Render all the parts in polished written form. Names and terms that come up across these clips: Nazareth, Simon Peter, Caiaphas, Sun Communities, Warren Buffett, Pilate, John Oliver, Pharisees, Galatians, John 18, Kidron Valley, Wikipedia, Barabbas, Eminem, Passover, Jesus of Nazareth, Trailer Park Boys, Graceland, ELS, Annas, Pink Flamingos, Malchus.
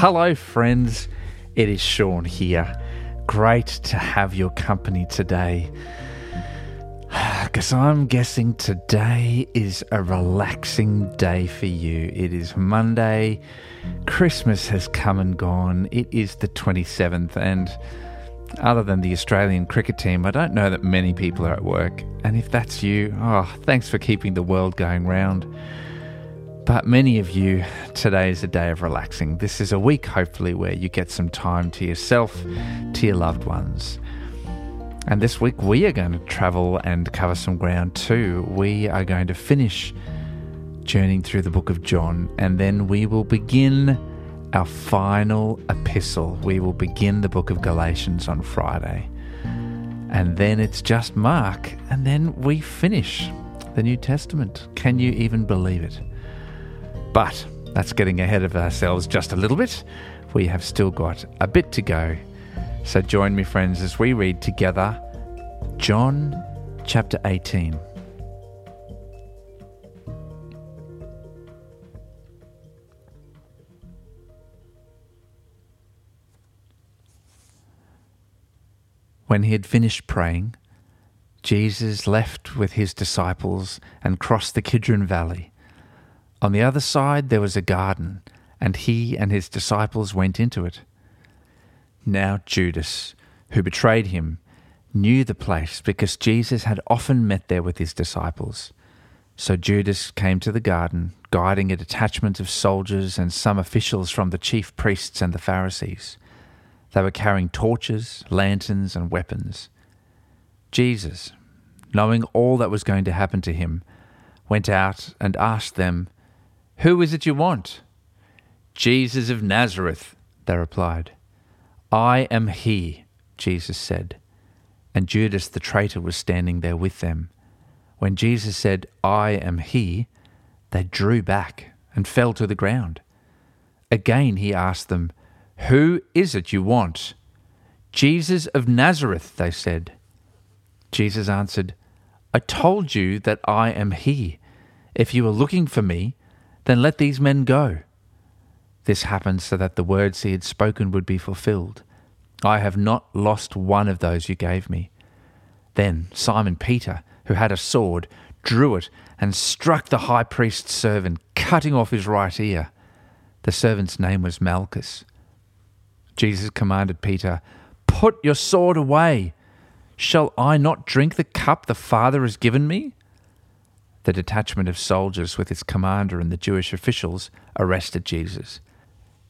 Hello friends, it is Sean here. Great to have your company today. Because I'm guessing today is a relaxing day for you. It is Monday, Christmas has come and gone, it is the 27th, and other than the Australian cricket team, I don't know that many people are at work. And if that's you, thanks for keeping the world going round. But many of you, today is a day of relaxing. This is a week, hopefully, where you get some time to yourself, to your loved ones. And this week, we are going to travel and cover some ground too. We are going to finish journeying through the book of John, and then we will begin our final epistle. We will begin the book of Galatians on Friday. And then it's just Mark, and then we finish the New Testament. Can you even believe it? But that's getting ahead of ourselves just a little bit. We have still got a bit to go. So join me, friends, as we read together John chapter 18. When he had finished praying, Jesus left with his disciples and crossed the Kidron Valley. On the other side there was a garden, and he and his disciples went into it. Now Judas, who betrayed him, knew the place because Jesus had often met there with his disciples. So Judas came to the garden, guiding a detachment of soldiers and some officials from the chief priests and the Pharisees. They were carrying torches, lanterns, and weapons. Jesus, knowing all that was going to happen to him, went out and asked them, "Who is it you want?" "Jesus of Nazareth," they replied. "I am he," Jesus said. And Judas the traitor was standing there with them. When Jesus said, "I am he," they drew back and fell to the ground. Again he asked them, "Who is it you want?" "Jesus of Nazareth," they said. Jesus answered, "I told you that I am he. If you are looking for me, then let these men go." This happened so that the words he had spoken would be fulfilled. "I have not lost one of those you gave me." Then Simon Peter, who had a sword, drew it and struck the high priest's servant, cutting off his right ear. The servant's name was Malchus. Jesus commanded Peter, "Put your sword away. Shall I not drink the cup the Father has given me?" The detachment of soldiers with its commander and the Jewish officials arrested Jesus.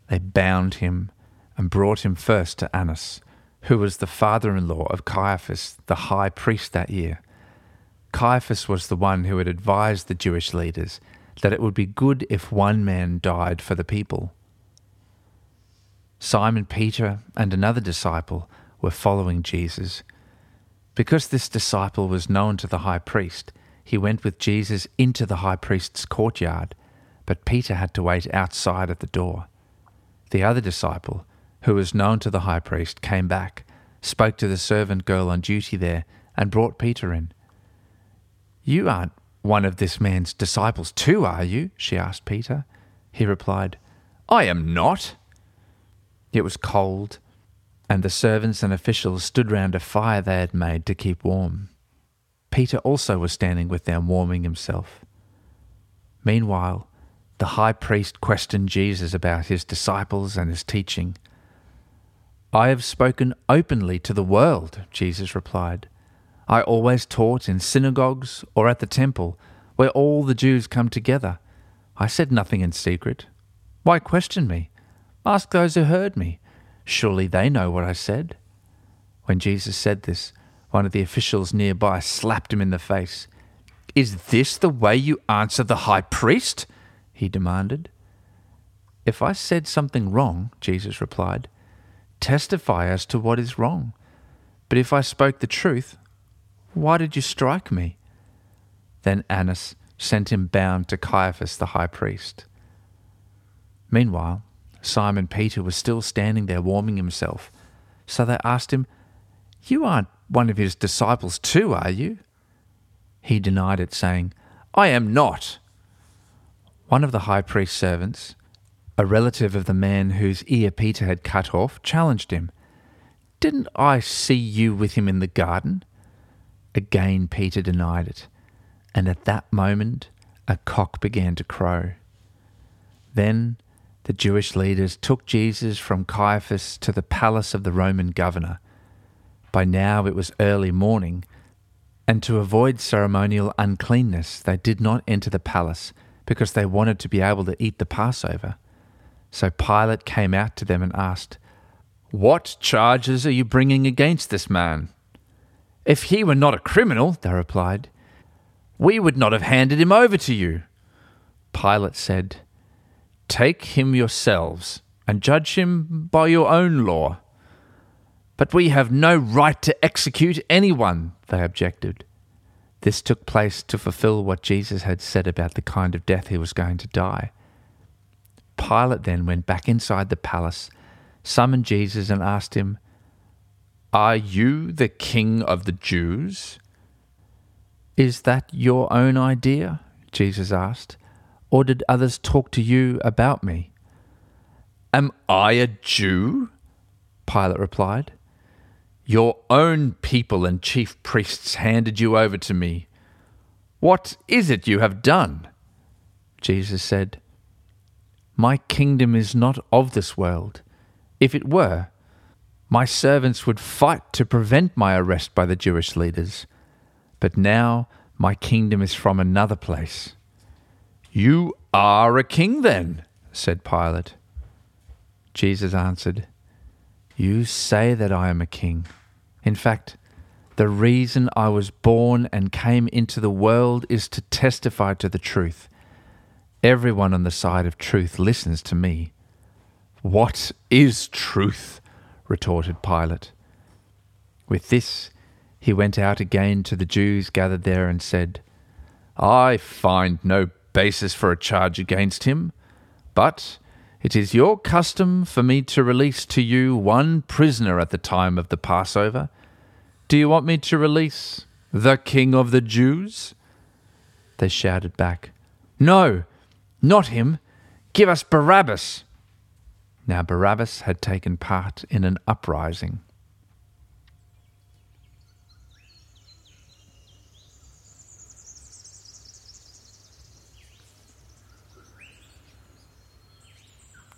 They bound him and brought him first to Annas, who was the father-in-law of Caiaphas, the high priest that year. Caiaphas was the one who had advised the Jewish leaders that it would be good if one man died for the people. Simon Peter and another disciple were following Jesus. Because this disciple was known to the high priest, he went with Jesus into the high priest's courtyard, but Peter had to wait outside at the door. The other disciple, who was known to the high priest, came back, spoke to the servant girl on duty there, and brought Peter in. "You aren't one of this man's disciples too, are you?" she asked Peter. He replied, "I am not." It was cold, and the servants and officials stood round a fire they had made to keep warm. Peter also was standing with them, warming himself. Meanwhile, the high priest questioned Jesus about his disciples and his teaching. "I have spoken openly to the world," Jesus replied. "I always taught in synagogues or at the temple, where all the Jews come together. I said nothing in secret. Why question me? Ask those who heard me. Surely they know what I said." When Jesus said this, one of the officials nearby slapped him in the face. "Is this the way you answer the high priest?" he demanded. "If I said something wrong," Jesus replied, "testify as to what is wrong. But if I spoke the truth, why did you strike me?" Then Annas sent him bound to Caiaphas the high priest. Meanwhile, Simon Peter was still standing there warming himself, so they asked him, "You aren't one of his disciples too, are you?" He denied it, saying, "I am not." One of the high priest's servants, A relative of the man whose ear Peter had cut off challenged him. "Didn't I see you with him in the garden?" Again Peter denied it, and at that moment a cock began to crow. Then the Jewish leaders took Jesus from Caiaphas to the palace of the Roman governor. By now it was early morning, and to avoid ceremonial uncleanness they did not enter the palace because they wanted to be able to eat the Passover. So Pilate came out to them and asked, "What charges are you bringing against this man?" "If he were not a criminal," they replied, "we would not have handed him over to you." Pilate said, "Take him yourselves and judge him by your own law." "But we have no right to execute anyone," they objected. This took place to fulfill what Jesus had said about the kind of death he was going to die. Pilate then went back inside the palace, summoned Jesus and asked him, "Are you the king of the Jews?" "Is that your own idea?" Jesus asked, "or did others talk to you about me?" "Am I a Jew?" Pilate replied. "Your own people and chief priests handed you over to me. What is it you have done?" Jesus said, "My kingdom is not of this world. If it were, my servants would fight to prevent my arrest by the Jewish leaders. But now my kingdom is from another place." "You are a king then," said Pilate. Jesus answered, "You say that I am a king. In fact, the reason I was born and came into the world is to testify to the truth. Everyone on the side of truth listens to me." "What is truth?" retorted Pilate. With this, he went out again to the Jews gathered there and said, "I find no basis for a charge against him, but it is your custom for me to release to you one prisoner at the time of the Passover. Do you want me to release the king of the Jews?" They shouted back, "No, not him. Give us Barabbas." Now Barabbas had taken part in an uprising.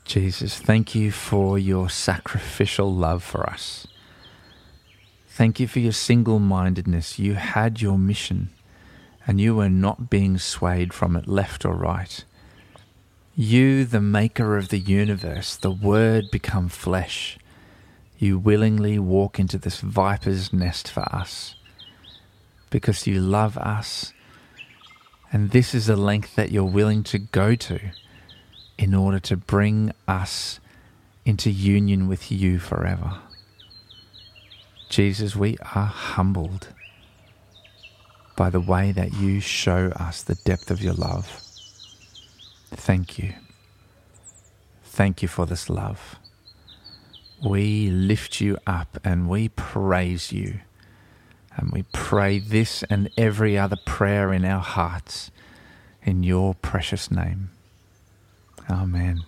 Jesus, thank you for your sacrificial love for us. Thank you for your single-mindedness. You had your mission, and you were not being swayed from it left or right. You, the maker of the universe, the Word become flesh, you willingly walk into this viper's nest for us because you love us, and this is the length that you're willing to go to in order to bring us into union with you forever. Jesus, we are humbled by the way that you show us the depth of your love. Thank you. Thank you for this love. We lift you up and we praise you. And we pray this and every other prayer in our hearts in your precious name. Amen.